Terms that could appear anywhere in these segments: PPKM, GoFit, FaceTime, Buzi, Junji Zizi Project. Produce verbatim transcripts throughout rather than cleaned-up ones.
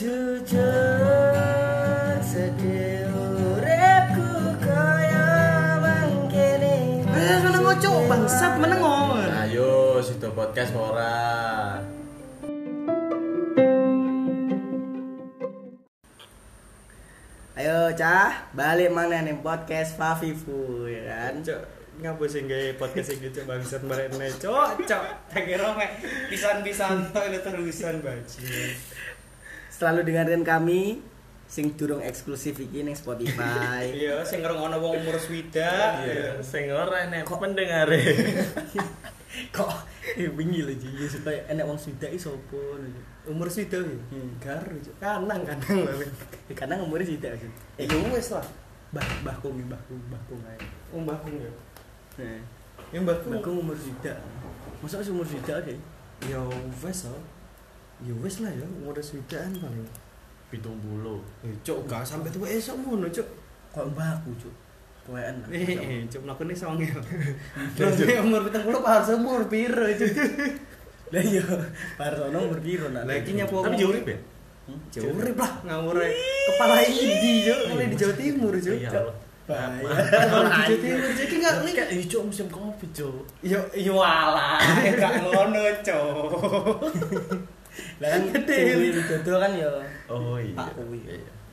Jujur sedih uripku kaya mangkene. Wes menengo cuk, bangsat menengo. Ayo sido podcast ora. Ayo cah, balik mana nih podcast Fafifu ya kan. Cuk, ngapusin gawe podcast iki cuk bangsat merene cuk, cuk. Tak kira mek pisan-pisan tok terusan bajing. Selalu dengerin kami sing durung eksklusif iki ning Spotify. Iya, sing ngrungokno wong umur swidak, iya, sing ora enek pendengare. Kok wingi lho iki supaya enek wong swidak iki sapa lho. Umur swidak iki gar kanang-kanang lho. Kanang umur swidak iki. Eh yo wis lah. Mbah-mbahku, mbahku, mbahku ae. Oh, mbahku ya. Heeh. Ya mbahku umur swidak. Mosok umur swidak iki? Ya wis lah. Ya wis lah ya, umur swidakan paling pitung puluh. Eh cuk, gak sampe tuwek esuk ngono cuk. Kok mbahku cuk. Tuwekan. Eh cuk lakune songel. Lah umur pitung puluh parso umur piro cuk. Lah ya parso umur piro nak. Lah iki nyapo. Tapi urip ya? Jauh urip lah ngawur kepala indi cuk, mulai di Jawa Timur cuk. Bahaya. Di Jawa Timur iki gak nek cuk musim kopi cuk. Yo yo ala, gak ngono cuk. Lah Dewi Widodo kan ya. Oh iya. Pak Uwi.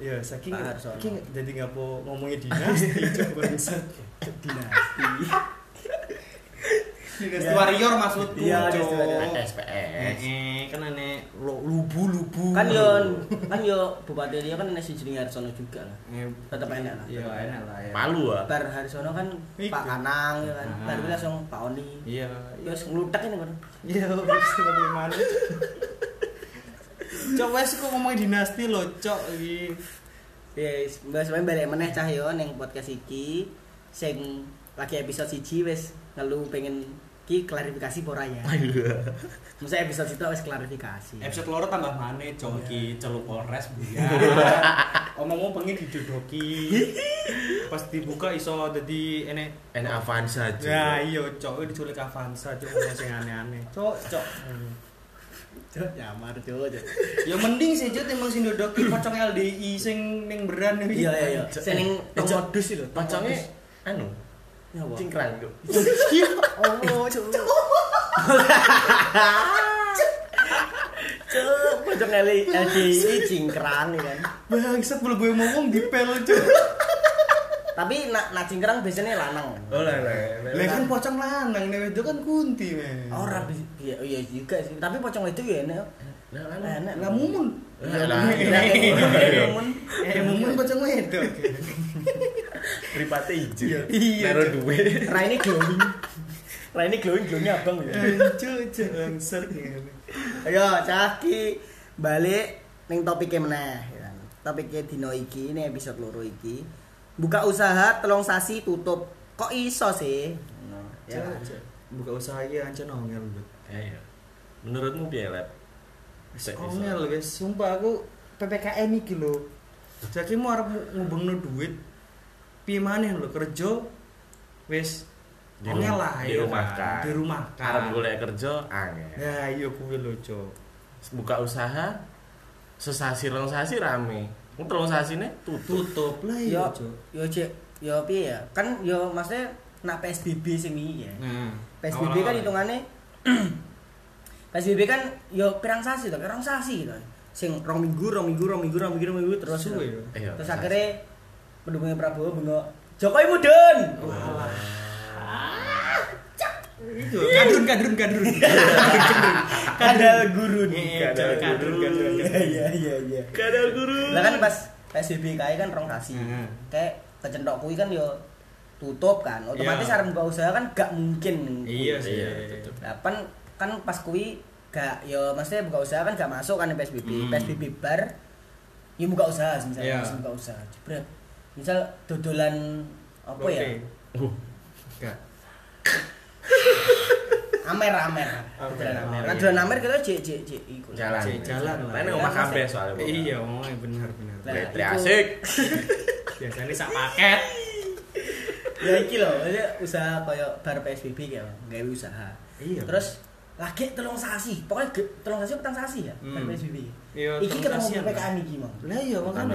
Ya saking saking jadi ngapo ngomongnya dinasti coba riset dinasti. Dinasti warrior maksudku. Iya, S P S. Kan ane lubu-lubu. Kan yo kan yo Bupati dia kan ane si jeneng Harsono juga lah. Tetep enak lah. Iya, enak lah ya. Palu ah. Bar Harsono kan Pak Anang ya kan. Bar langsung Pak Oni. Iya. Terus nglutek ini kan. Iya, wis seperti mana. Cok wes kok ngomong dinasti lho cok iki. Wes, wes balik meneh cah yo ning podcast iki sing lagi episode siji wes ngelu pengen ki klarifikasi apa ora ya. Mesti episode situ wes klarifikasi. Episode loro tambah maneh cok iki celuk polres buya. Omong-omong pengen dijodoki. Pas dibuka iso dadi enek enek Avanza cok. Ya iya cok diculik Avanza cok sing aneh-aneh. Cok cok. Cuk nyamar cuk. Ya mending sih cuk emang sing ndodok pocong L D I sing ning Beran iki. Iya iya. Sing ning modus lho. Poconge anu. Ya apa? Cingkrang lho. Oh cuk. Cuk pocong L D I cingkrang iki kan. Bangsat bulu gue ngomong dipel cuk. Tapi nak nak cingkrang biasanya lanang. Oh lah lah. Lah kan pocong lanang nek wedok kan kunti men. Ora iya iya juga sih. Tapi pocong wedok ya enak. Lah enak lah mumun. Lah mumun. Eh mumun pocong wedok. Ripate ijo. Nero duwe. Raine glowing. Raine glowing glowing abang ya. Cucu lanser ngene. Ayo caki balik ning topike meneh ya. Topike dina iki ning episode loro iki. Buka usaha telung sasi tutup. Kok iso sih? Nah, ya, cek. Buka usaha iki ancen ongel, Bud. Ya ya. Menurutmu piye, Lep? Ongel, guys. Sumpah aku P P K M iki lho. Jadi mau arep ngubengno duit piye maneh lho kerja wis ongel lah di rumah kan. Di rumah kan. Arep golek kerja angel. Ya iya kuwi lho, Cok. Buka usaha sesasi telung sasi rame. Terus asine tutup. Tutup lah ya. Yo cek, yo piye ya? Kan yo maksudnya nak P S B B sing iki ya. Heeh. P S B B kan hitungane P S B B kan yo pirang sasi to, pirang sasi to. Sing rong minggu, rong minggu, rong minggu, rong minggu, rong minggu terus suwe. Terus akhire pendukung Prabowo bengok, Jokowi mudun. Wah. Itu kadrun kadrun kadrun. Kadal gurun. Kadal gurun. Iya iya iya. Kadal gurun. Lah kan pas P S B B kae kan rong sasi. Kayak kecentok kuwi kan yo tutup kan. Otomatis arep buka usaha kan gak mungkin. Iya sih. Lah kan kan pas kuwi gak yo maksudnya buka usaha kan gak masuk kan P S B B. P S B B bar yo buka usaha misalnya buka usaha. Jebret. Misal dodolan apa ya? Oh. Gak. Amer amer. Amer amer. Nah, jalan amer kita jek jek jek iku. Jalan. Jalan. Nang omah kabeh soalnya. Iya, omah bener bener. Betre asik. Biasane sak paket. Ya iki lho, usaha koyo bar P S B B ya, gawe usaha. Iya. Terus lagi telung sasi, pokoknya telung sasi petang sasi ya, hmm. P S B B. Iya. Iki ketemu P P K M iki mang. Lah iya makane.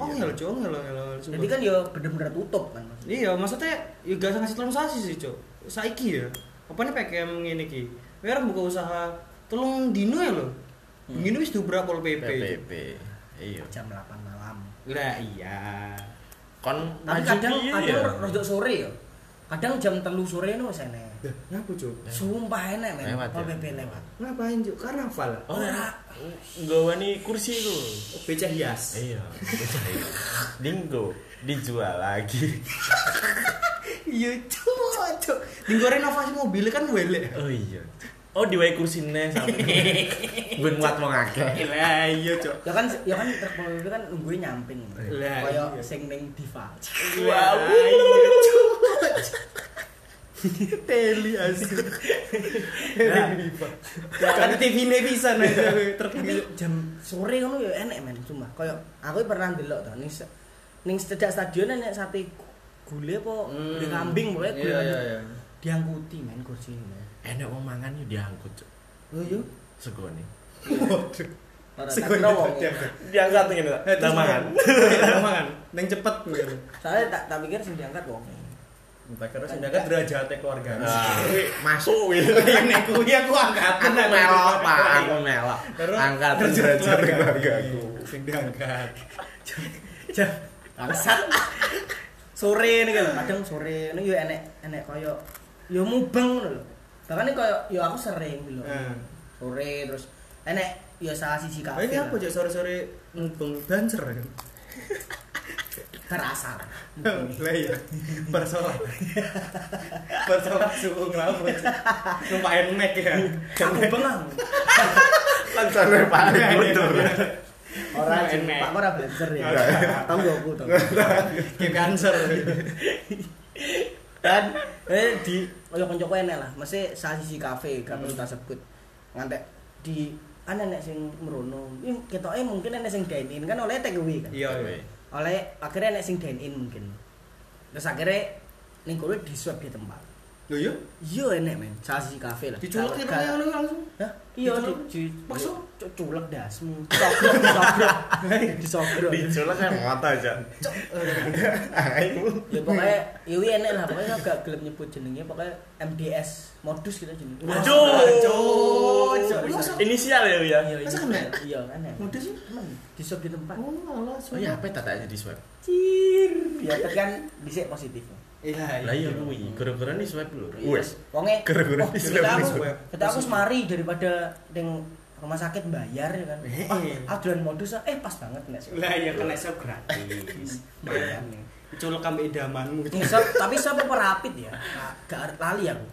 Oh ngel jo ngel ngel. Jadi kan ya bener-bener tutup kan. Iya, maksudnya ya gak ngasih telung sasi sih, Cuk. Saiki ya. Apane P K M ngene iki? Wer buka usaha telung dino ya lho. Bengi wis dubrak Pol P P. P P. Iya. jam delapan malam. Lah iya. Kon tapi kadang kadang rojok sore ya. Kadang jam tiga sore no wis enek. Ngapa Cuk? Sumpah enek men. Pol P P lewat. Ngapain Cuk? Karnaval. Ora nggawani kursi iku. Becak hias. Iya, becak hias. Dinggo dijual lagi. Iya Cuk. Dinggo renovasi mobil kan welek. Oh iya. Oh diwae kursine sampe. Ben muat wong akeh. Lah iya Cuk. Ya kan ya kan truk mobil kan nungguhe nyamping. Kaya sing ning Diva. Wow. Teli asik. Teli Diva. Kan T V-ne pisan truk jam sore ngono ya enek men cuma. Kaya aku pernah ndelok to ning ning sedak stadion enek sate gule apa gule kambing pokoke gule. Diangkuti men kursine. Enak wong mangan yo diangkut, Cuk. Lho yo segone. Waduh. Segone diangkat ngene ta. Nang mangan. Nang mangan. Ning cepet ngene. Saya tak tak pikir sing diangkat wong. Entek karo sing diangkat derajate keluargane. Masuk iki nek kuwi aku angkat. Aku melok, Pak. Aku melok. Angkat derajate keluargaku. Sing diangkat. Jam bangsat. Sore niki lho, kadang sore niku yo enek enek kaya yo mubeng ngono lho. Bahkan ini kayak, ya aku sering gitu eh. Sore, terus enak, ya salah sisi kafe. Ini apa aja sore-sore ngubung dancer ya? Berasar lah ya, bersolat bersolat suku ngelamun numpain mek ya aku bengang langsung numpain mundur orang enak, Pak Mora dancer ya tau gak aku tau game dancer dan eh di oyo konco kowe enak lah mesti sasi kafe gak perlu tak sebut ngantek di ana nek sing merono ketoke mungkin ana sing dine-in kan oleh takeaway kan iya oleh akhirnya nek sing dine-in mungkin terus akhirnya ning kowe disuap di tempat lho yo yo enak men sasi kafe lah diculek kaya ngono langsung hah iya maksud culek dasmu disobro disobro diculek kan mata aja cok ya pokoknya iwi enak lah pokoknya gak gelem nyebut jenengnya pokoknya M D S modus gitu jeneng waduh inisial ya ya masa kena iya enak modus men disuap di tempat oh alah oh ya apa tak aja disuap cir ya tekan bisa positif lah iya kuwi gara-gara ni swab lho wis wonge gara-gara ni swab aku semari daripada ning rumah sakit bayar ya kan aduan modus eh pas banget nek lah ya kena swab gratis diculuk ambek idamanmu tapi swab apa rapid ya gak lali aku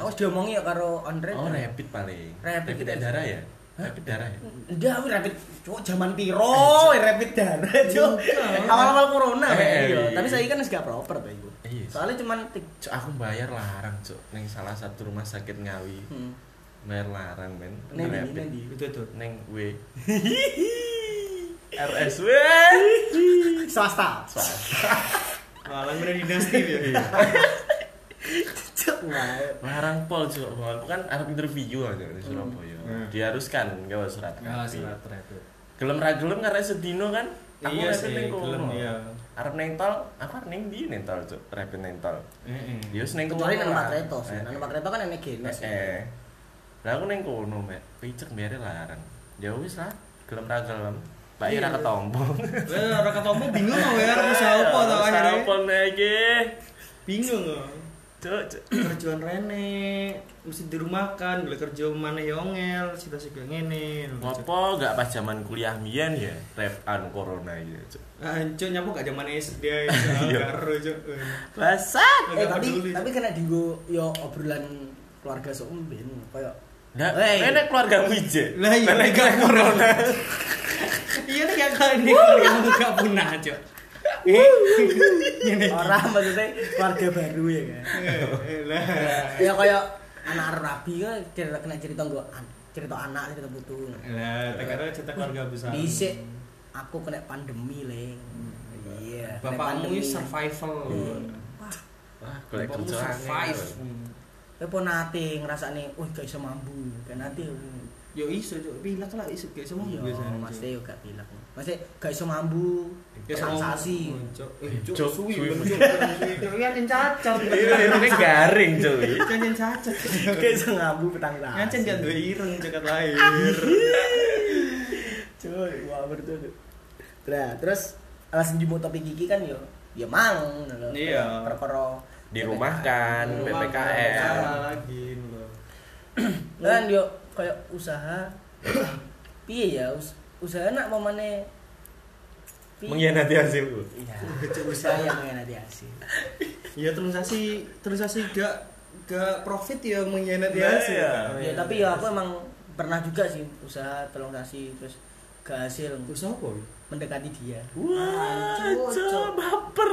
aku diomongi ya karo Andre oh rapid paling rapid darah ya rapid darah ya? Nggak, aku rapid cowok jaman piro, rapid darah cowok awal-awal corona tapi saya kan gak proper tuh ibu soalnya cuman cok aku bayar larang cok neng salah satu rumah sakit Ngawi bayar larang men neng rapid neng W R S W swasta swasta malah bener dinasti ya larang pol cok bukan harus interview aja di Surabaya diharuskan gawe surat rapid gelem ra gelem karena sedino kan aku rapid ning gelem ya arep ning tol aku ning ndi ning tol cuk rapid ning tol heeh ya wis ning kecuali nang Pakreto nang Pakreto kan enek genes heeh lah aku ning kono mek picek mere larang ya wis lah gelem ra gelem Pak ora ketompo lha ora ketompo bingung wae arep sapa to kan sapa iki bingung Cuk, kerjaan Rene mesti dirumahkan, boleh kerja maneh yo ngel, situasi ngene. Apa enggak pas zaman kuliah mbiyen ya, repan corona iki, Cuk. Ancuk nyapo gak zaman S D karo Cuk. Basat. Tapi tapi kena dienggo yo obrolan keluarga sok mben koyo. Lah, enek keluarga wije. Lah iya corona. Iya nek gak kene keluarga gak punah, Cuk. Orang maksudnya keluarga baru ya kan? Ya kayak anak rabi kan kena cerita gue cerita anak cerita butuh. Lah, terkadang cerita keluarga besar. Dicek aku kena pandemi leng. Iya. Bapakmu survival. Wah, kau survive. Lepo nate ngrasane, "Wih, gak iso mambu." Kan nate yo iso, Cuk. Pilak lah iso gak iso mambu biasane. Mas yo gak pilak. Mas gak iso mambu. Transaksi. Cuk, suwi. Ngancen cacat. Ireng garing, Cuk. Ngancen cacat. Gak iso mambu petang ta. Ngancen gak duwe ireng ceket lahir. Cuk, wah bertuduh. Nah, terus alasan jumbo topik gigi kan yo ya mang lho. Iya. Perkara dirumahkan, P P K M lagi loh. Kan yo kayak usaha piye ya us usaha nak momane mengkhianati hasilku. Iya. Usaha yang mengkhianati hasil. Ya transaksi transaksi gak gak profit ya mengkhianati hasil. Ya, ya tapi ya aku emang pernah juga sih usaha transaksi terus gak hasil. Usaha apa? Mendekati dia. Wah, coba baper.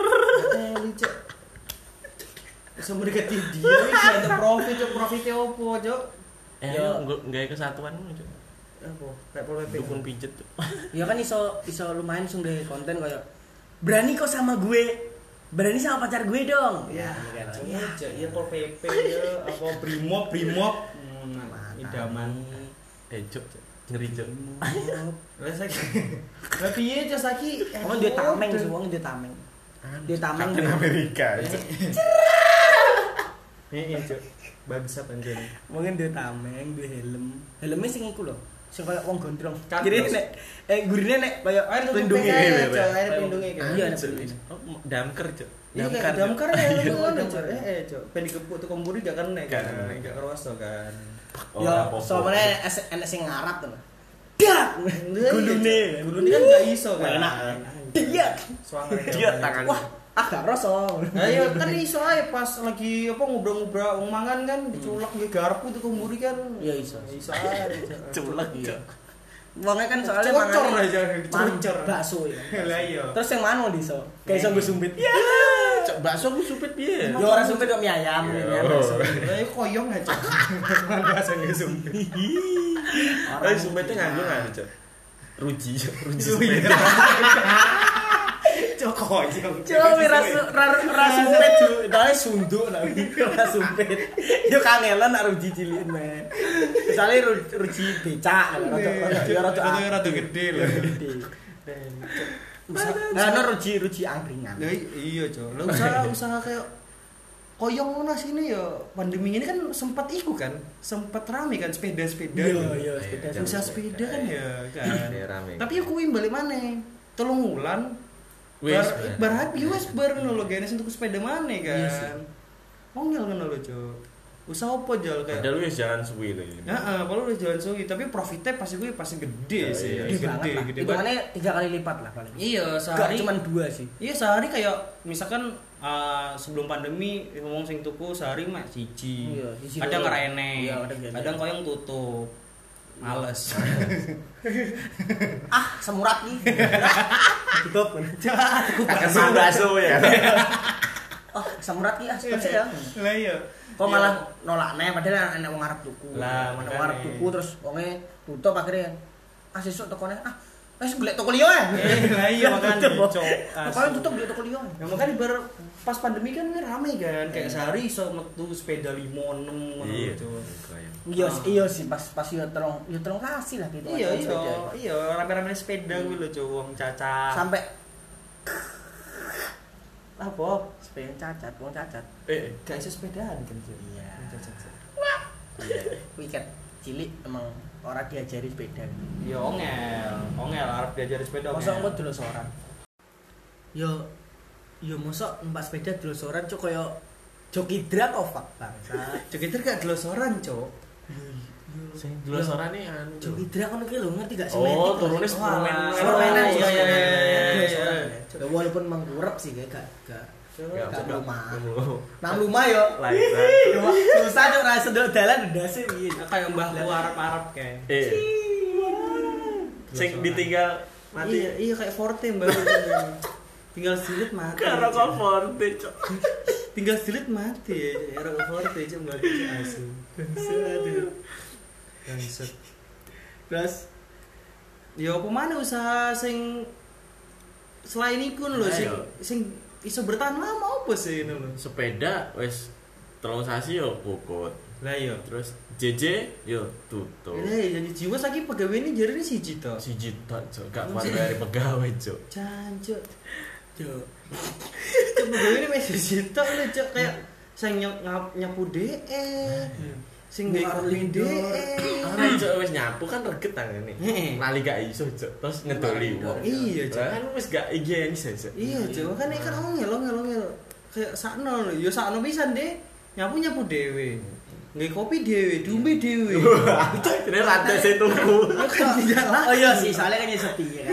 Bisa mendekati dia, ada profit, cok profitnya apa, cok? Eh, nggak ada kesatuan, cok. Apa? Kayak pola dukun pijet, cok. Ya kan iso, iso lumayan langsung deh konten kayak berani kok sama gue, berani sama pacar gue dong. Ya, ya, cok. Ya pola P P, apa brimob, brimob, idaman, eh cok, ngeri cok. Rasaki, tapi ya cok Saki, kamu dia tameng, semua dia tameng, dia tameng di Amerika. Iya, Cuk. Bangsa panjang. Mungkin dia tameng, dia helm. Helmnya sing iku lho. Sing koyo wong gondrong. Jadi nek eh gurine nek koyo air pendunge ya, Cuk. Air pendunge gitu. Iya, nek pendunge. Damker, Cuk. Damker. Damker ya ngono, Cuk. Eh, Cuk. Ben dikepuk tukang mburi gak kena kan. Gak kerasa kan. Ya, soalnya enek sing ngarap to. Dak. Gulune. Gulune kan gak iso kan. Dak. Suangan. Dak tangan. Ah gak rosong. Ayo kan iso ae pas lagi apa ngobrol-ngobrol wong mangan kan diculek nggih garpu tuku mburi kan. Ya iso. Iso ae diculek ya. Wong kan soalnya mangan diculek bakso ya. Lah iya. Terus yang mana diso? Kayak iso gusumpit. Ya. Cok bakso ku sumpit piye? Yo ora sumpit kok mie ayam ngene bakso. Lah iku koyong ae cok. Bakso gusumpit. Ora sumpite nganggo ngene cok. Ruji, ruji. Coba rasu rasu sumpit dale sunduk nang rasu sumpit. Yo kangelan nak ruji cilik men. Misale ruji becak rada rada rada gede lho. Nah, ana ruji ruji angkringan. Iya, Jo. Lah usaha-usaha kaya koyong ngono sini ya pandemi ini kan sempat iku kan, sempat rame kan sepeda-sepeda. Yo yo sepeda. Usaha sepeda kan ya kan rame. Tapi kuwi bali maneh. Telung wulan Bar, bar habis wes bar nol genes untuk sepeda mana kan? Mongel kan nol jo, usaha apa jual kayak? Ada lu yang jalan suwi lagi. Nah, kalau lu jalan suwi, tapi profitnya pasti gue pasti gede sih, gede, gede. Hitungannya tiga kali lipat lah paling. Iya sehari. Cuma dua sih. Iya sehari kayak misalkan sebelum pandemi ngomong sing tuku sehari mak siji, kadang ngerene, kadang koyong tutup. Males. Ah, semurat nih. Tutup. Kakak bakso ya. Oh, semurat nih ah, percaya. Lah iya. Kok malah nolakne padahal enek wong arep tuku. Lah, wong arep tuku terus wonge tutup akhirnya. Ah, sesuk tekone ah, wis golek toko liya ah. Lah iya makan cocok. Kok tutup golek toko liya. Ya makane bar pas pandemi kan rame kan kayak sehari iso metu sepeda limo enam ngono gitu. Iya, iya sih pas pas yo terong, yo terong kasih lah gitu. Iya, iya, iya, rame-rame sepeda kuwi lho, Cuk, wong cacat. Sampai lah, Bob, sepeda cacat, wong cacat. Eh, gak iso sepedaan kan, Cuk. Iya, cacat. Wah. Kuwi kan cilik emang ora diajari sepeda. Yo ongel, ongel arep diajari sepeda. Mosok engko delok soran. Yo yo mosok numpak sepeda delok soran, Cuk, koyo joki drak ofak bangsa. Joki drak gak delok soran, Cuk. Sing dulasorane nih anu. Joki drak ngono ki lho ngerti gak sih? Oh, turune superman. Superman ya ya ya. Walaupun mangkurep sih kayak gak gak. Gak lumah. Nang lumah yo. Susah yo ra sedok dalan ndase piye. Kayak mbah ku arep-arep kae. Sing ditinggal mati. Iya, iya kayak Forte mbah. Tinggal silit mati. Karo kok Forte, Cok. Tinggal silit mati ya. Karo Forte cuma asu. Asu. Gansep. Terus yo apa mana usaha sing selain iku lho sing sing iso bertahan lama apa sih ngono lho. Sepeda wis terlalu sasi yo bokot. Lah yo terus J J yo tutup. Lah jadi jiwa saking pegawai ini jarene siji to. Siji tok, Cuk. Gak kuwi pegawai, Cuk. Jancuk. Cuk. Pegawai ini mesti siji tok lho, Cuk. Kayak sing nyapu dhewe. Sing ngekoli dhewe. Arek Cuk wis nyapu kan reget tangane. Lali gak iso, Cuk. Terus ngedoli wong. Iya, Cuk. Kan wis gak higienis, Cuk. Iya, Cuk. Kan nek kan ngelo-ngelo kayak sakno lho, ya sakno pisan deh, nyapu-nyapu dhewe. Nggih kopi dhewe, dumbe dhewe. Dene rada sing tuku. Oh iya sih, soalnya kan ya sepi ya.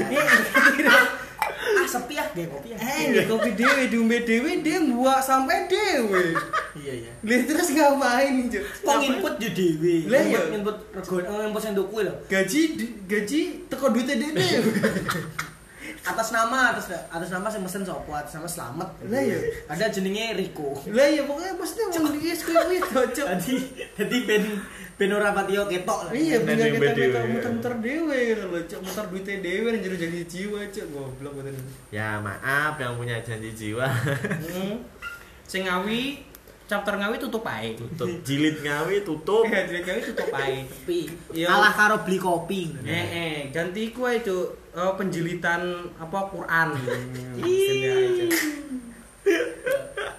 Ah sepi ah nggih kopi. Eh nggih kopi dhewe, dumbe dhewe, dhewe mbuak sampe dhewe. Iya ya. Lah terus ngapain, Cuk? Wong input yo dhewe. Lah yo input rego, input sendok kuwi lho. Gaji gaji teko duite dhewe. Atas nama, atas atas nama sing mesen sapa? Atas nama Slamet. Lah ya, ada jenenge Riko. Lah ya pokoknya mesti wong iki kuwi cocok. Dadi dadi ben ben ora patiyo ketok. Iya, ben ketok muter-muter dhewe lho, Cuk, muter duite dhewe nang jero janji jiwa, Cuk, goblok ngoten. Ya, maaf yang punya janji jiwa. Heeh. Sing ngawi, chapter ngawi tutup ae. Tutup. Jilid ngawi tutup. Ya, jilid ngawi tutup ae. Tapi kalah karo beli kopi. Heeh, ganti kuwi, Cuk. Oh, penjilitan apa Quran. Iya.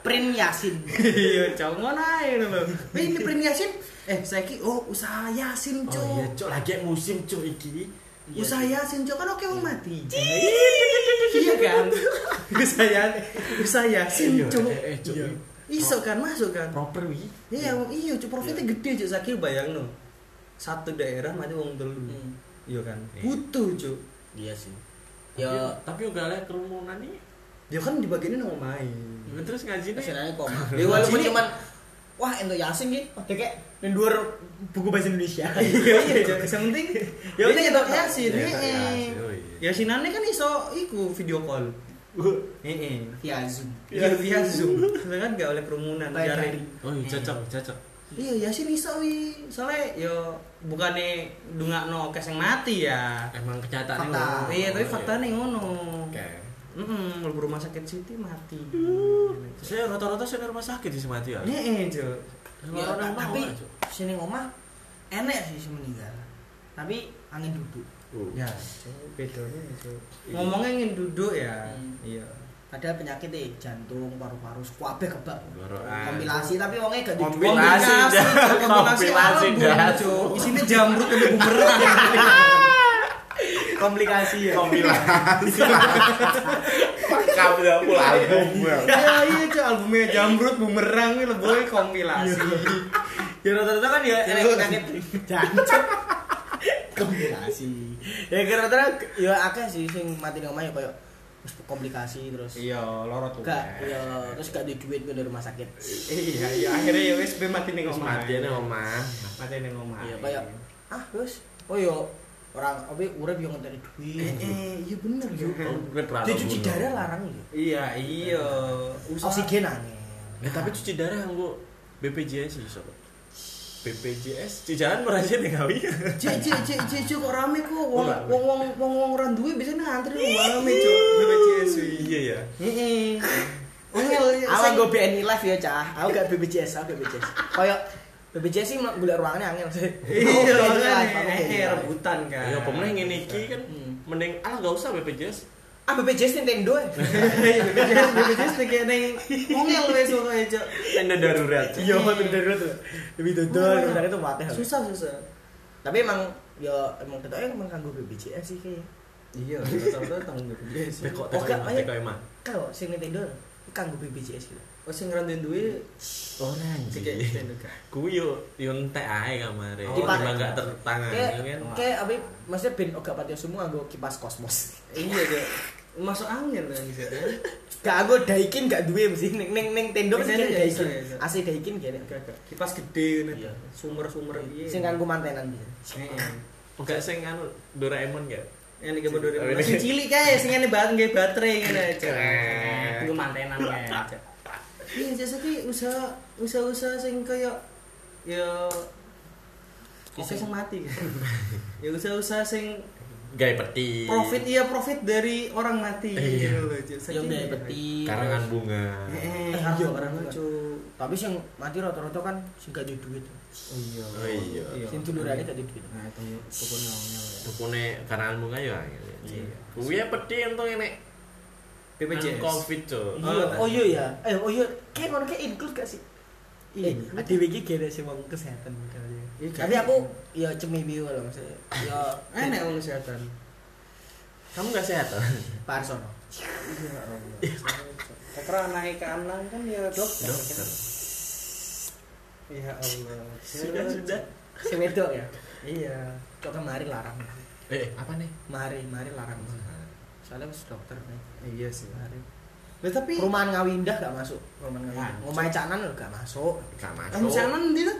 Print Yasin. Iya, cok ngono ae lho. Ini print Yasin. Eh, saiki oh usaha Yasin, Cuk. Oh iya, Cuk, lagi musim Cuk iki. Usaha Yasin, Cuk, kan oke wong mati. Iya kan. Usaha usaha Yasin, Cuk. Iso kan masuk kan. Proper iki. Iya, wong iya, Cuk, profite gede, Cuk, saiki bayangno. Satu daerah mati wong telu. Iya kan. Butuh, Cuk. Iya sih. Ya, tapi enggak lek kerumunan iki. Ya kan dibagine nang omahe. Ya terus ngajine. Senane kok. Ya walaupun cuman wah entuk Yasin iki, padha kek nang dhuwur buku bahasa Indonesia. Iya, jadi sing penting ya wis entuk Yasin. Heeh. Yasinane kan iso iku video call. Heeh, via Zoom. Ya via Zoom. Kan enggak oleh kerumunan jare. Oh, cocok, cocok. Iya, Yasin iso wi. Soale ya bukane ndungakno akeh sing mati ya. Emang kenyataane ngono. Iya, tapi faktane ngono. Oke. Heeh, mlebu rumah sakit Siti mati. Saya rata-rata sing rumah sakit sih mati ya. Heeh, Cuk. Ya tapi sini omah enek sih sing meninggal. Tapi angin duduk. Ya, bedone Cuk. Ngomongnya angin duduk ya. Iya. Padahal penyakit e jantung, paru-paru, kabeh kebak. Kompilasi tapi wonge gak diduwe. Kompilasi, kompilasi dah. Isine jamrut kene bumerang. Komplikasi ya. Kompilasi. Kabeh full album. Ya iya, Cuk, albume jamrut bumerang kuwi leboe kompilasi. Ya rata-rata kan ya penyakit jantung. Kompilasi. Ya rata-rata ya akeh sih sing mati nang omah ya koyo komplikasi terus iya loro tuh gak iya terus gak ada duit ke rumah sakit iya iya akhirnya ya wis mati ning omah mati ning omah mati ning omah iya kaya ah wis oh iya orang opo urip yo ngenteni duit eh iya bener yo cuci darah larang yo iya iya oksigen angel tapi cuci darah nggo B P J S iso B P J S cicaran merasa dengawi. Cik cik cik cik cik kok rame kok. Wong wong wong wong orang duit biasanya ngantri rame cok. B P J S iya ya. Heeh. Awak go B N I live ya cah. Aku gak B P J S, aku B P J S. Koyok B P J S sih golek ruangannya angel. Iya, rebutan kan. Ya pemene ngene iki kan mending ala gak usah B P J S. Ah B P J S Nintendo ya. B P J S B P J S iki ning ngel wis ora iso tenda darurat. Yo tenda darurat. Lebih dodol darurat itu wae. Susah-susah. Tapi emang yo emang ketoke emang kanggo B P J S iki. Iya, rata-rata tanggung B P J S. Kok kaya mah. Kok sing Nintendo kanggo B P J S lho. Oh sing ngrandeng duwe ora anjing. Kuwi yo yo entek ae kamare. Cuma gak tertangani kan. Oke, tapi maksudnya ben oga pati semua nggo kipas kosmos. Iya, Cuk. Masuk angin kan gitu. Gak aku Daikin gak duwe mesti ning ning ning tendok sing Daikin. Asli Daikin gak gak. Kipas gede ngene. Sumur-sumur piye. Sing kanggo mantenan bisa. Heeh. Enggak sing anu Doraemon gak? Yang iki Doraemon. Sing cilik kae sing ngene banget nggih baterai ngene. Kanggo mantenan kae. Iya, jasa ki usaha usaha-usaha sing kaya ya oke sing mati. Ya usaha-usaha sing Gaya peti. Profit iya profit dari orang mati. Iya. Yang gaya peti. Karangan bunga. Eh, iya orang lucu. Tapi yang mati rata-rata kan sing gak duwe duit. Oh iya. Oh iya. Sing dulurane gak duwe duit. Nah, itu pokone awalnya. Pokone karangan bunga ya. Iya. Kuwi peti entuk enek B P J S Covid to. Oh iya ya. Eh oh iya, kene ngono ke include gak sih? Eh, adewe iki gere sing wong kesehatan modalnya. Tapi aku ya cemimi wae lho maksudnya. Ya enek wong kesehatan. Kamu enggak sehat to? Parsono. Iya, Allah. Kekra naik ke Anang kan ya dokter. Dokter. Ya Allah. Sudah sudah. Sing wedok ya? Iya. Kok kemarin larang. Eh, apa nih? Mari, mari larang. Soalnya wis dokter nih. Iya sih, mari. Lah tapi perumahan Ngawindah gak masuk. Perumahan Ngawindah. Omahe Canan lho gak masuk. Gak masuk. Omahe Canan ndi to?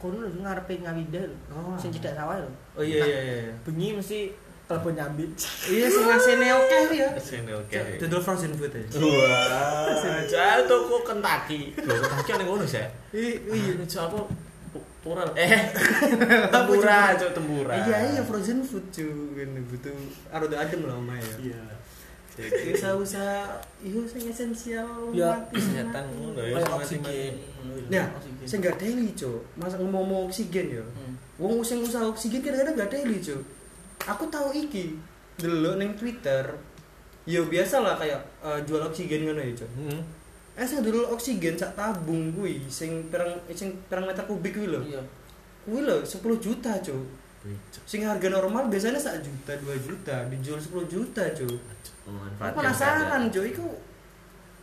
Kono lho ngarepe Ngawindah lho. Oh, sing cedak sawah lho. Oh iya iya iya. Bengi mesti telepon nyambi. Iya sing asine oke kuwi ya. Asine oke. Dodol frozen food aja. Wah. Jare toko Kentucky. Lho Kentucky ning ngono sih. Iya iya apa Pura. Eh. Tempura, cuk tempura. Iya iya frozen food cuk ngene butuh arep adem lho omahe ya. Iya. Usaha-usaha itu yang esensial ya, kesehatan ngono ya oksigen. Nah, sing gak daily, Cuk. Masak ngomong oksigen ya. Wong sing usaha oksigen kadang-kadang gak daily, Cuk. Aku tahu iki delok ning Twitter. Ya biasalah kayak uh, jual oksigen ngono ya, Cuk. Heeh. Eh sing delok oksigen sak tabung kuwi sing pirang sing pirang meter kubik kuwi lho. Iya. Kuwi lho sepuluh juta, Cuk. Sing harga normal biasanya sak juta, dua juta, dijual sepuluh juta, Cuk. Penasaran Jo, itu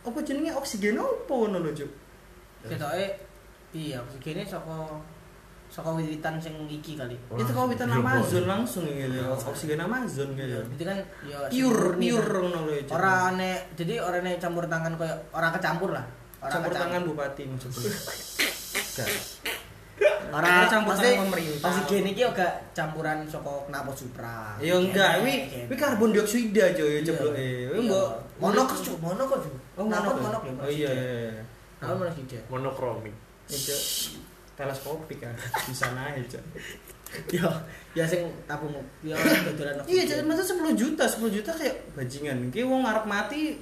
apa jenenge oksigen apa ngono lho Jo? Ketoke iya oksigene saka saka wiwitan sing iki kali. Ya saka wiwitan Amazon langsung ngene oksigen Amazon gitu. Berarti kan ya pure pure ngono lho Jo. Ora nek jadi ora nek campur tangan koyo ora kecampur lah. Ora campur tangan bupati maksudnya. Ora campur tangan pemerintah. Oksigen iki yo gak campuran saka knapa supra. Ya enggak, kuwi kuwi karbon dioksida aja yo cebloke. Kuwi mbok monok cuk, monok kok. Oh, monok ya. Oh iya iya. Kalau monok iki monokromik. Itu teleskopik kan bisa naik cuk. Yo, ya sing tabung yo dodolan. Iya, jadi maksud sepuluh juta, sepuluh juta kayak bajingan. Iki wong arep mati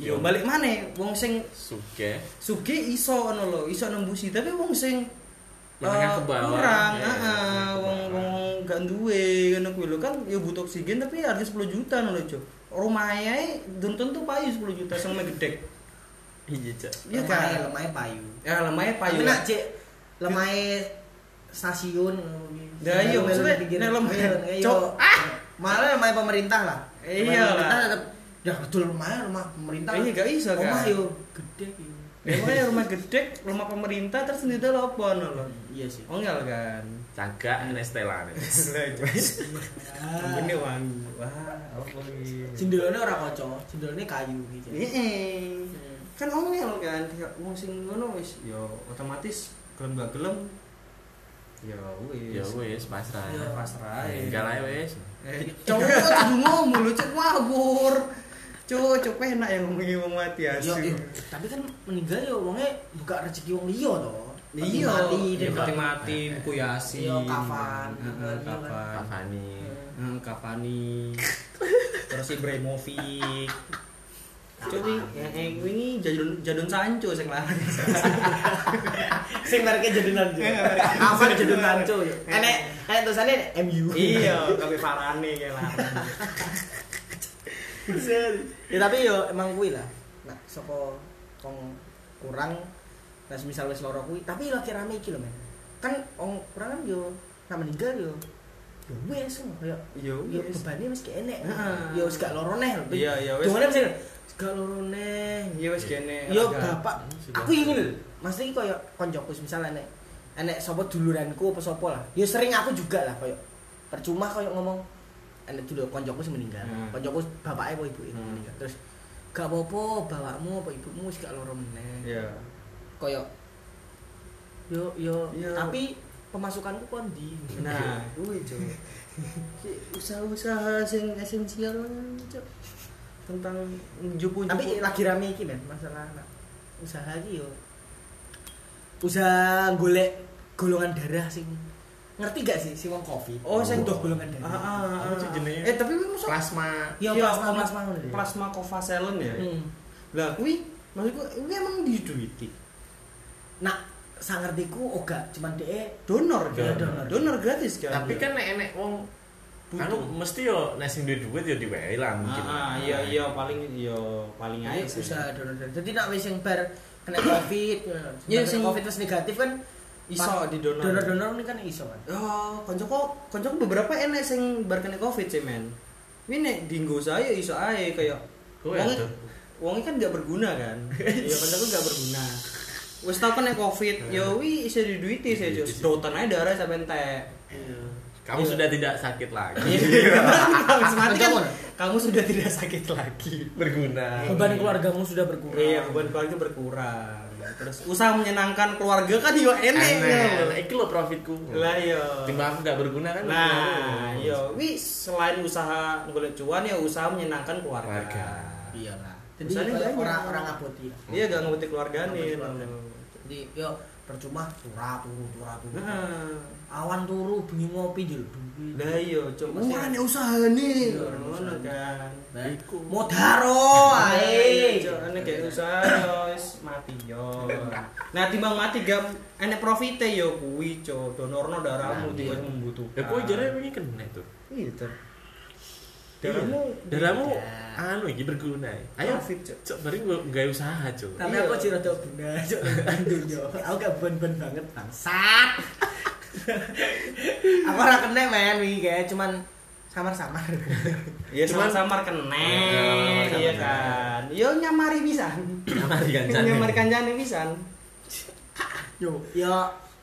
yo balik maneh wong sing sugih. Sugih iso ngono lho, iso nembusi, tapi wong sing menengah ke bawah kurang, heeh, wong-wong gak duwe ngono kuwi lho kan ya butuh oksigen tapi harga sepuluh juta ngono lho, Cuk. Rumahe tentu payu sepuluh juta sing megedek. Iya, Cuk. Ya kan lemahe payu. Ya lemahe payu. Tapi nek Cik lemahe stasiun ngono. Lah iya maksudnya nek lemahe Cuk, ah, malah lemahe pemerintah lah. Iya lah. Ya betul rumah rumah pemerintah. Iya gak iso kan. Rumah yo gede iki. Memangnya rumah gede, rumah pemerintah terus sendiri lopo nol. Iya sih. Ongel kan. Cagak nek Stella nek. Ini wangi. Wah, apa iki? Cindolane ora kaca, cindolane kayu iki. Heeh. Kan ongel kan, wong sing ngono wis ya otomatis gelem gak gelem. Ya wis. Ya wis pasrah. Ya pasrah. Enggak ae wis. Eh, cowok kudu ngomong lho, cek ngawur. Cuk, cuk enak yang ngomongi wong mati asu. Yo, tapi kan meninggal yo wonge buka rezeki wong liya to. Iya, mati mati kuyasi. Yo kafan, kafan. Kafani. Heeh, kafani. Terus Ibrahimovic. Cuk iki wingi jadon jadon Sancho sing larang. Sing merke jadonan yo. Apa jadon Sancho yo. Enek, enek dosane M U. Iya, kabeh parane kae larang. Ya tapi yo emang kuwi lah. Nah, saka wong kurang nek misal wis lara kuwi, tapi lagi rame iki lho, Men. Kan wong kurang kan yo nek meninggal yo yo wis koyo yo bebane wis gak enek. Heeh. Yo wis gak lara neh. Iya, ya wis. Dene wis gak lara neh. Ya wis gene. Yo bapak, aku iki lho. Mas iki koyo koncoku misal enek enek sapa duluranku apa sapa lah. Yo sering aku juga lah koyo percuma koyo ngomong enak dulu konjoku meninggal, hmm. konjoku bapaknya apa ibunya hmm. meninggal, terus gak apa-apa bapakmu apa ibumu sih gak loro meneh, yeah. koyo, yo yo, yo. Tapi pemasukanku kondi, nah, duit coba, usaha-usaha sing esensial coba tentang jupu-jupu, tapi lagi rame iki men masalah anak usaha iki yo, usaha golek golongan darah sing Ngerti gak sih si wong kopi? Oh, saya ndoh golongan darah. Heeh. Jenenge. Eh, tapi kuwi plasma. Ya plasma plasma. Plasma Kovacelen ya. Lah kuwi maksudku kuwi emang diduwiti. Nah, sangertiku oga cuman dhek donor, donor, donor gratis kan. Tapi kan nek enek wong kan mesti yo nek sing duwe duit yo diwehi lah mungkin. Ah, iya iya paling yo paling ae usaha donor. Jadi nek wis sing bar kena Covid, ya sing Covid wis negatif kan iso di donor. Donor-donor ini kan iso kan. Oh, konco konco beberapa enek sing bar kena Covid sih men. Kuwi nek dinggo saya iso ae kaya wong wong kan gak berguna kan. Ya konco gak berguna. Wis tau kena Covid, yo wi iso diduiti saya jos. Dotan ae darah sampe entek. Kamu iya. sudah tidak sakit lagi. Kan, kamu sudah tidak sakit lagi. Berguna. Beban keluargamu sudah berkurang. Iya, beban keluarga berkurang. Terus usaha menyenangkan keluarga kan yo enek. Nah, iki lho profitku. Lah yo. Timbang enggak berguna kan. Nah, yo wis selain usaha golek cuan ya usaha menyenangkan keluarga. Iya lah. Jadi orang-orang ngaboti. Iya, enggak ngaboti keluargane. Jadi yo percuma turah turu turah turu awan turu bengi ngopi dulu lah iya cuma urane usahane ngono kan iku modaro ae jane gak usah wis mati yo nah timbang mati gak enek profite yo kuwi co donorno darahmu wis membutuhkan lha kuwi jare wingi kena to iya to darahmu darahmu anu iki berguna. Ayo fit cok bari gawe usaha cok. Tapi aku jero rada guna cok dunyo. Aku gak ben-ben banget bangsat. Aku ora kena men iki kayak cuman samar-samar. Ya cuman samar kena. Iya kan. Yo nyamari pisan. Nyamari kanjane. Nyamari kanjane pisan. Yo yo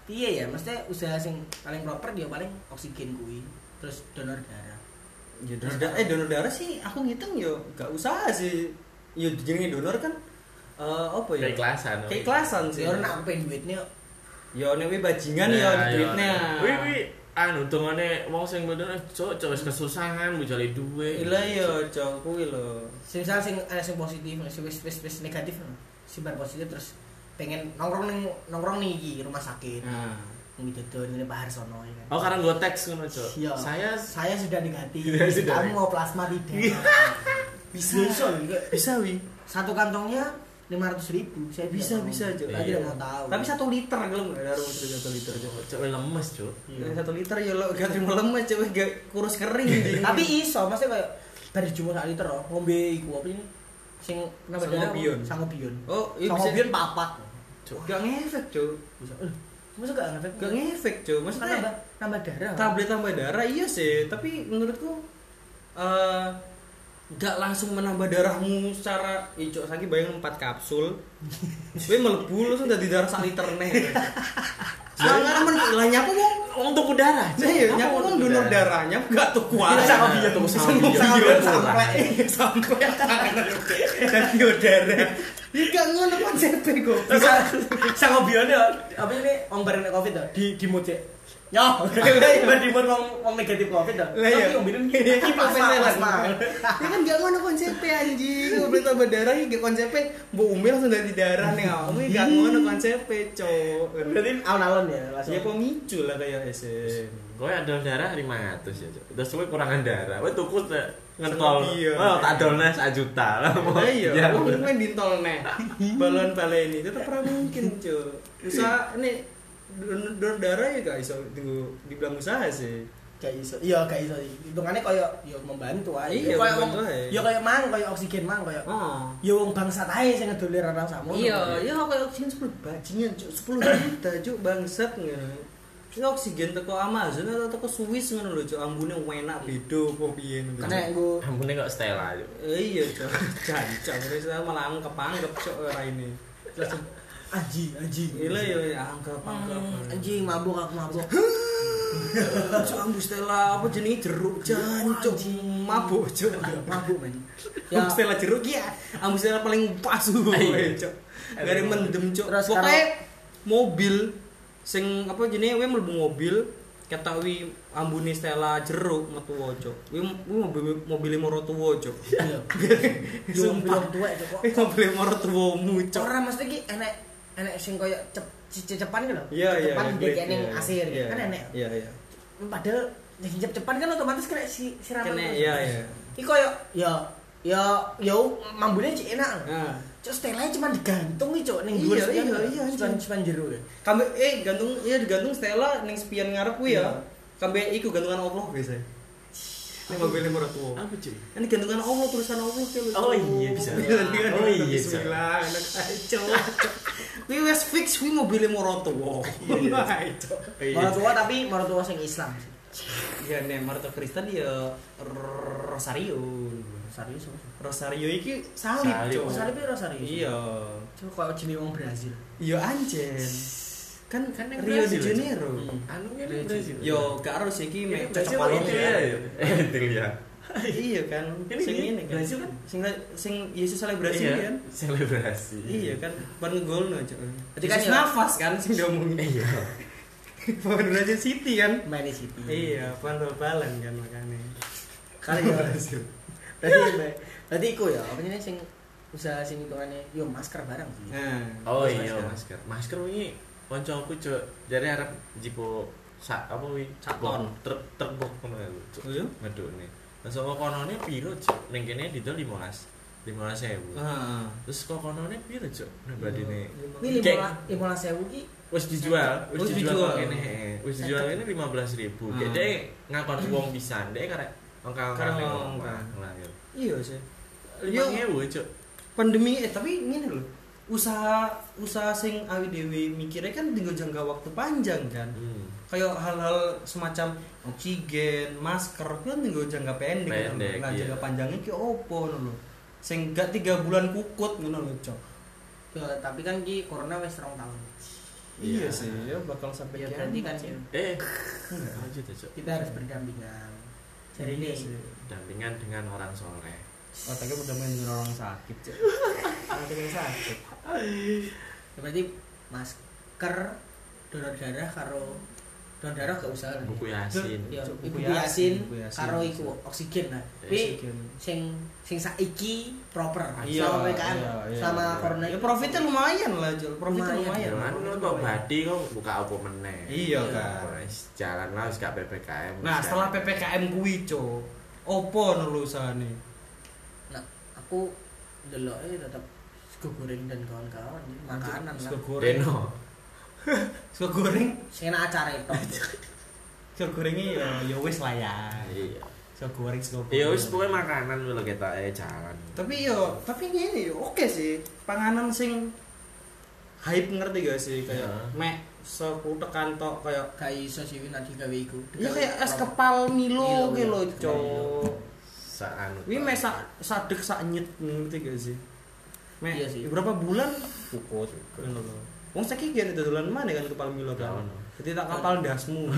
piye ya mesti usaha sing paling proper dia paling oksigen kuwi terus donor darah. Ya, donor darah, eh donor darah sih aku ngitung yo gak usaha sih yo jenenge donor kan uh, apa ya keikhlasan keikhlasan sih yo nak pengen duitnya yo nek we bajingan yo duitnya kuwi kuwi anu dongane wong sing bener cocok wis kesusahan bojale duwe lha yo cok kuwi lho sing salah sing eh, sing positif wis wis wis negatif sing bar positif terus pengen nongkrong ning nongkrong niki rumah sakit nah. Ngidodon ngene Pak Harsono ya. Oh, karena nggo teks ngono, Cok. Saya saya sudah negatif. Kamu mau plasma tidak? Bisa, bisa, wi. Satu kantongnya lima ratus ribu. Saya bisa, bisa, Cok. Lagi enggak mau tahu. Tapi satu liter gelem ada rumus satu liter, Cok. Cok lemes, Cok. satu liter ya lo gak terima lemes, Cok. Gak kurus kering. Tapi iso, mesti kayak bar jumbo satu liter loh. Ngombe iku apa ini? Sing Sangobion. Sangobion. Oh, Sangobion papat. Cok. Gak ngefek, Cok. Bisa. Masa gak ngefek? Gak ngefek cuy, maksudnya nambah, nambah darah tablet tambah darah, iya sih tapi menurutku uh, gak langsung menambah darahmu secara ya cuy, lagi bayangin empat kapsul gue melebu, langsung dari darah satu liter nih karena lah nyapu orang tuku darah iya, nyapu orang donor darahnya gak tuku aja iya, tuku sambil sampai sampai dan darah ya gak ngono konsepnya gue bisa sangobione apa ini orang bareng Covid di di mojek nyoh dibandingkan orang negatif Covid tapi om bilang ini plasma ini kan gak ngono konsepnya anjing gue beli tambah darah ini gak konsepnya mbak Umi langsung dari darah nih ini gak ngono konsepnya cowok berarti alon-alon ya ya pemicu lah kayak S M gue adol darah lima ratus ya cowok terus gue kurangan darah gue tukus ngentol, oh tak dolnya satu juta lah mau iya, aku main dintol nih balon-balon ini, itu tak pernah mungkin cuy usaha, ini donor darah ya gak iso dibilang usaha sih gak iso, iya gak iso hitungannya kaya, ya membantu aja iya membantu aja ya kaya mang, kaya oksigen mang kaya ya wong bangsat aja yang ngedolir orang sama iya, iya kaya oksigen sepuluh bajingan cuy sepuluh juta cuy bangsat gak ini oksigen teko Amazon atau teko Swiss ngono lho, Cuk. Ambune enak bedo opo piye ngono. Nek engko ambune kok Stella, Cuk. Iya, Cuk. Jancuk wis malah angkep-angkep Cuk ora ini. Terus anjing, anjing. Lha yo angkep-angkep. Anjing mabuk aku mabuk. Cuk ambune Stella apa jenenge jeruk jancuk. Mabuk, Cuk. Mabuk men. Ya Stella jeruk ya. Ambune Stella paling pas kuwi, Cuk. Gare mendem, Cuk. Pokoke mobil sing apa jenenge we mlebu mobil ketok wi ambune Stella jeruk metu cok wi mobil moro tuwa cok iya sumpah tuwek cok mobil moro tuwamu cok ora mesti iki enek enek sing koyo cecepan iki lho cecepan dek ning asir kan enek iya iya padahal nginjak depan kan otomatis kena si siraman. Kena iya iya. Iki koyo ya ya ya mambune cek enak. Heeh. Cuk stelane cuma digantung iki cuk ning dhuwur. Iya iya cuma cuma jero ya. Kambe eh gantung ya digantung stela ning spian ngarep ku ya. Kambe iku gantungan Allah biasa. Ning mobil murah tuh. Apa cuk? Ini gantungan Allah tulisan Allah cuk. Oh iya bisa. Oh iya bisa. Bismillah enak cuk. Kuwi wis fix kuwi mobil murah tuh. Iya cuk. Murah tuh tapi murah tuh sing Islam. Ya nek marto Kristen ya Rosario. Rosario. Rosario iki salib, Cuk. Salib Rosario. Iya. Cuk koyo jenenge wong Brazil. Ya anjen. Kan kan Rio de Janeiro. Anu ngene Brazil. Yo gak harus iki mek cocok paling ya. Iya. Iya kan. Sing ngene kan. Brazil kan sing sing Yesus selebrasi kan. Selebrasi. Iya kan. Bar ngegolno, Cuk. Dikasih nafas kan sing diomongin. Iya. Bukan Brazil City kan? Main City. Iya, Van Balan kan makanya. Kali ya Brazil. Tadi, tadi iku ya. Apa jenenge sing usaha sing hitungane yo masker barang sih. Heeh. Oh iya masker. Masker wingi kancaku cuk jare arep jipo sak apa wingi caton terbok ngono lho cuk. Yo medone. Lah saka konone piro cuk? Ning kene didol lima belas ribu. Heeh. Terus kok konone piro cuk? Nek badine. Iki lima belas ribu iki wis dijual, wis dijual kene. Wis dijual kene lima belas ribu. Dek ngakon wong pisan, dek karek angka-angkane wong lahir. Iya sih. lima ribu cuk. Pandemi eh tapi ngene lho. Usaha usaha sing awi dhewe mikire kan tinggal jangka waktu panjang kan. Hmm. Kayak hal-hal semacam oksigen, masker kan tinggal jangka pendek. Pendek kan. Nah, jangka panjangnya ki opo ngono lho. Sing gak tiga bulan kukut ngono lho cuk. Ya tapi kan ki corona wis rong tahun. Iya sih, ya bakal sampai ya berarti kan sih. Eh, lanjut aja. Kita harus berdampingan. Jadi ini dampingan dengan orang soleh. Oh, tapi berdampingan dengan orang sakit. Orang sakit. Berarti masker, donor darah, karo donor darah gak usah. Buku Yasin. Buku Yasin, karo iku oksigen lah. Tapi sing sing saiki proper sama P P K M sama corona. Ya profitnya lumayan lah, Jul. Profitnya lumayan. Lu kok badi kok buka apa meneh. Iya kan. Wis jalan lah wis gak P P K M. Nah, setelah P P K M kuwi, Cuk. Opo nulusane? Nah, aku deloke tetep sego goreng dan kawan-kawan makanan sego goreng. Sego goreng enak acara itu. Sego gorenge ya ya wis lah ya. Iya. Sego goreng sego. Ya wis pokoke makanan lho ketoke jalan. Tapi yo, tapi ngene yo oke sih. Panganan sing hype ngerti gak sih kayak mek sekutek kantok kayak gak iso sih nadi gawe iku. Ya kayak es kepal Milo ki lho, Cuk. Sak anu. Wi mek sak sadeg sak nyet ngerti gak sih? Mek berapa bulan kukut. Wong saiki gene dodolan maneh kan kepal Milo kan. Dadi tak kapal ndasmu.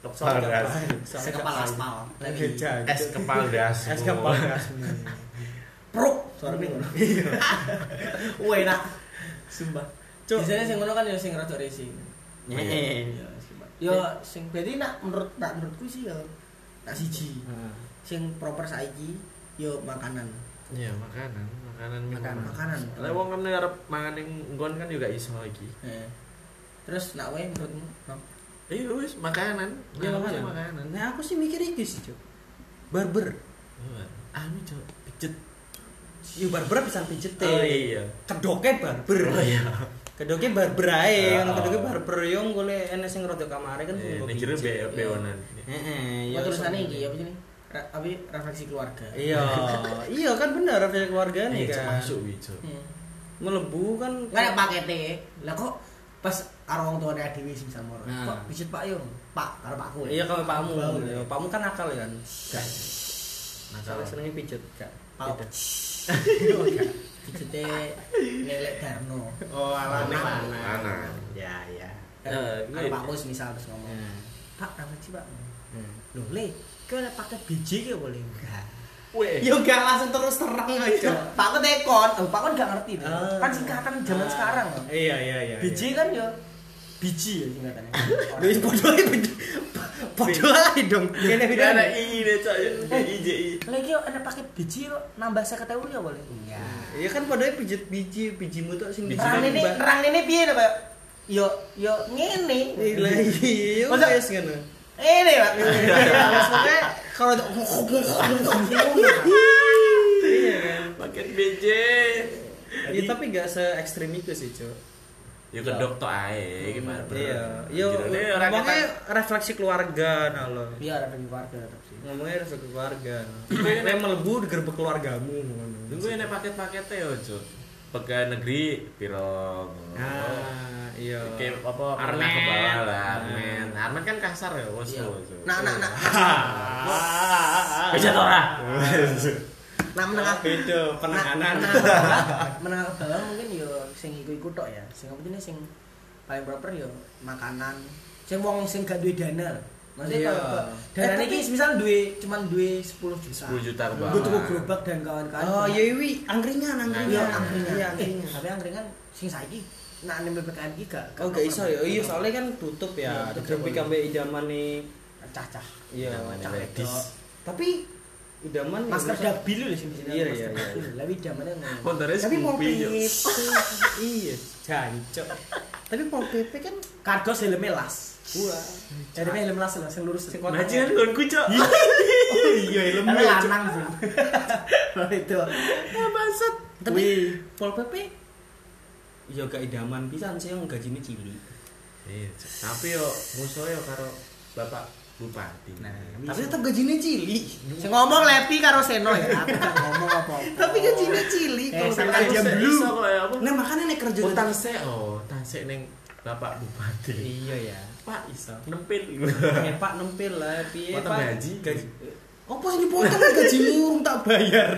Kepala das, kepala aspal, lagi es kepala das, es kepala das, pruk, suara bingung, woi nak, sumpah, biasanya sing ngono kan yang sing rada racing, yo sing berarti nak menurut tak menurutku sih yo tak siji, sing proper saiki yo makanan, iya makanan, makanan, makanan, makanan, lha wong kan arep mangan ning nggon kan yo gak iso iki, terus nak wae menurutmu? Iya wis makanan. Ya makanan. makanan. Nah, aku sih mikir iki sih, Cuk. Barber. Heeh. Anu, Cuk, pijet. Yo barber pisan pijete. Oh iya. Kedoke barber. Oh iya. Kedoke barber ae, ngono kedoke barber yo golek ene sing rada kamare kan tunggu. Nek jere beonan. Heeh, yo tulisane iki apa jenenge? Abi refleksi keluarga. Iya. Iya kan bener refleksi keluarga nih kan. Masuk wi, Cuk. Melebu kan kayak pakete. Lah kok pas karo wong tuane dhewe sing samor. Pak pijet Pak yo, Pak karo Pakku. Iya karo Pakmu. Ya Pakmu kan akal ya kan. Nakal senenge pijet gak. Pak. Pijete lelek Darno. Oh, alane mana. Ya ya. Eh, Pakku misal terus ngomong. Pak, ramet sih, Pak. Lho, Le, kok pakai biji ki boleh enggak? Weh. Yo gak langsung terus terang aja. Pak tekon, oh, Pak kon gak ngerti. Uh, kan singkatan zaman uh, sekarang. Loh. Iya iya iya. Biji iya. Kan yo biji ya singkatannya. Wis bodoh iki. Bodoh ae dong. Kene video ana I ne cok. I J I. Lah iki yo ana pakai biji kok nambah lima puluh ribu ya boleh. Iya. Ya kan padahal pijet biji, bijimu tok sing terang ini, terang ini piye to, Pak? Yo yo ngene. Lah iya wis ngono. ini lah maksudnya kalau paket B J ya, tapi nggak se ekstrim itu sih cuy. Ya kedok to ae gimana bro. Iya, yo ngomongnya refleksi keluarga nah lo. Iya, refleksi keluarga sih. Ngomongnya refleksi keluarga. Nek mlebu digerebek keluargamu ngono. Tunggu nek paket-pakete yo, Cuk. Pegawai negeri piro. Ah, iya. Kayak apa pernah ke bawah lah, Armen. Armen kan kasar ya, bos. Nah, nah, nah. Beda ora. Nah, menengah beda penanganan. Menengah ke bawah mungkin yo sing iku-iku tok ya. Sing penting sing paling proper yo makanan. Sing wong sing gak duwe dana. Maksudnya kalau dana iki misal duwe cuman duwe sepuluh juta. sepuluh juta ke bawah. Kudu tuku gerobak dan kawan-kawan. Oh, ya iki angkringan, angkringan, angkringan. Tapi angkringan sing saiki nek nang P P K M iki gak. Oh, gak iso ya. Iya, soalnya kan tutup ya. Gerobak ambek idamane cah-cah. Iya, cah wedok. Tapi idaman masker dabil lho sini. Iya iya iya. Tapi idamannya ngono. Tapi Pol P P. Iya, jancuk. Tapi Pol P P kan kargo helme las. Wah. Helme helm las lho sing lurus sing kono. Majikan nggonku, Cuk. Iya, helm lanang. Itu. Maksud. Tapi Pol P P ya gak idaman pisan sing gajine cilik. Iya, tapi yo musuh yo karo Bapak Bupati. Nah, tapi tetap gajine cilik. Sing ngomong Lepi karo Seno ya, aku gak ngomong apa-apa. Tapi gajine cilik kok sampean jam dulu. Nah, makane nek kerja utang sik oh, tasik ning Bapak Bupati. Iya ya. Pak iso nempil. Ya Pak nempil lah piye Pak? Gaji. Apa sing dipotong gajimu urung tak bayar.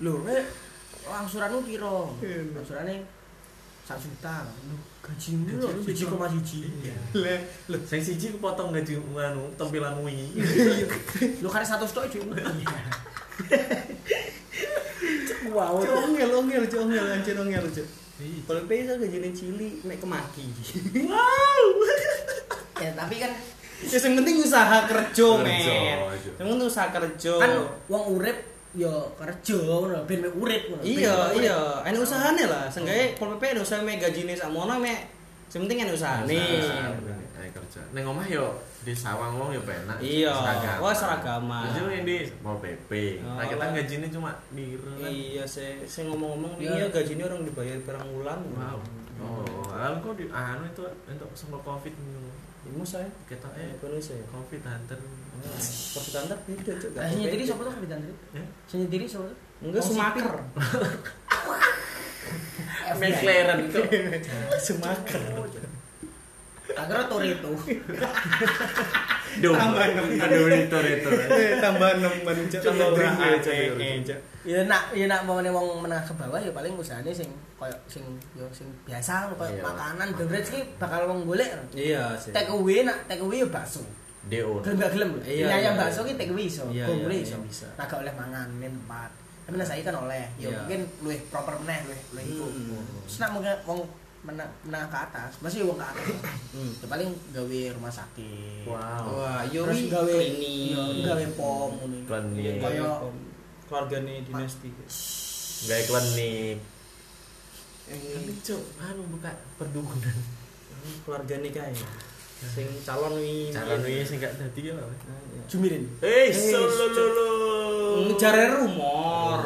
Lho, nek angsuranmu piro? Angsurane satu juta. Loh, gajimu lho satu koma satu. Lah, lho sing siji kepotong gajimu anu tampilanmu wingi. Lho karek seratus tok dhuwitmu. Wow. Congel, congel, congel, congel, congel. Kalau pesa gajine cili nek kemaki. Wow. Ya, tapi kan ya sing penting usaha kerja, men. Sing penting usaha kerja. Kan wong urip ya kerja ngono ben mek urip ngono. Iya, iya, ana usahane lah. Senggae Pol P P ana usaha mek gajine sakmono mek sing penting ana usahane. Ana kerja. Ning omah yo di sawang wong yo penak. Iya. Wah, seragama. Yo ndi Pol P P. Lah kita gajine cuma piro kan. Iya, sing ngomong-ngomong iya gajine orang dibayar per bulan. Wow. Oh, alam kok di anu itu entuk sebelum Covid ngono. Imu saya kita eh Covid hunter. Covid hunter beda tuh. Hanya diri siapa tuh Covid hunter? Hanya diri siapa? Enggak Sumaker. McLaren itu Sumaker. Agar Toretto. Tambah enam Toretto. Tambah enam manusia tambah orang. Ya nak ya nak mau wong menengah ke bawah ya paling usahane sing koyo sing yo sing biasa koyo makanan beverage ki bakal wong golek. Iya sih. Take away nak take away yo bakso. D O. Gelem gelem. Iya ayam bakso ki take away iso. Golek iso bisa. Lah gak oleh mangan ning tempat. Tapi nek saiki kan oleh. Yo mungkin luwih proper meneh luwih luwih iku. Wis nak wong menengah ke atas, masih wong ke atas. Hmm, paling gawe rumah sakit. Wah, yo gawe ini, gawe pom ngono. Koyo keluargane dinasti. Enggak iklan nih. Ini cuk, anu buka perdukunan. Keluargane kae. Sing calon wi. Calon wi sing gak dadi ya. Jumirin. Eh, solololo. Ngejare rumor.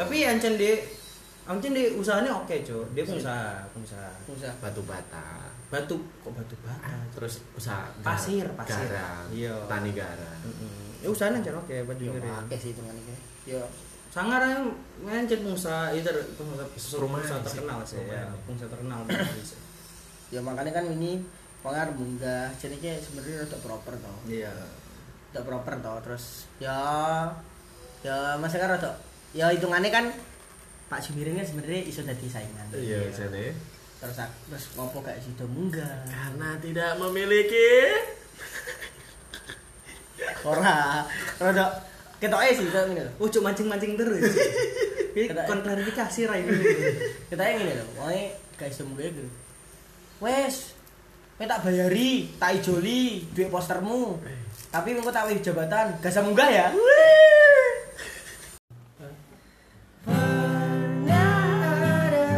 Tapi ancen Dik, ancen Dik usahane oke, Cuk. Dia pengusaha, pengusaha. Pengusaha batu bata. Batu kok batu bata. Terus usaha pasir, pasir. Iya. Tani garam. Heeh. Ya usahane ancen oke, batu garam. Oke sih teman iki. Ya, sangar ngancet pengusaha itu pengusaha terkenal sih ya, pengusaha terkenal. Ya makanya kan ini pengar bunga jenenge sebenarnya udah proper toh. Iya. Udah proper toh terus ya ya masih kan toh. Ya hitungannya kan Pak Jumirin kan sebenarnya iso dadi saingan. Iya, jane. Terus terus ngopo gak sido munggah karena tidak memiliki ora rada ketoke sih kok ngene lho. Oh, cuk mancing-mancing terus. Iki kon klarifikasi ra iki. Ketoke ngene lho. Wonge gak iso mung ngene. Wes, kowe tak bayari, tak ijoli duit postermu. Tapi mengko tak wis jabatan, gak iso munggah ya. Pernah ada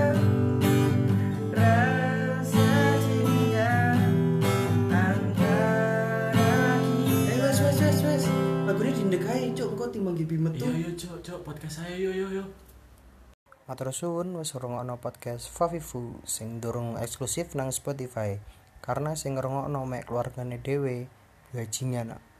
rasa cinta bagune dindekai cuk engko timanggi bimetu. Yo yo cuk cuk podcast saya yo yo yo. Matur suwun wis ngrungokno podcast Favivu sing durung eksklusif nang Spotify. Karena sing ngrungokno mek keluargane dhewe bajingan.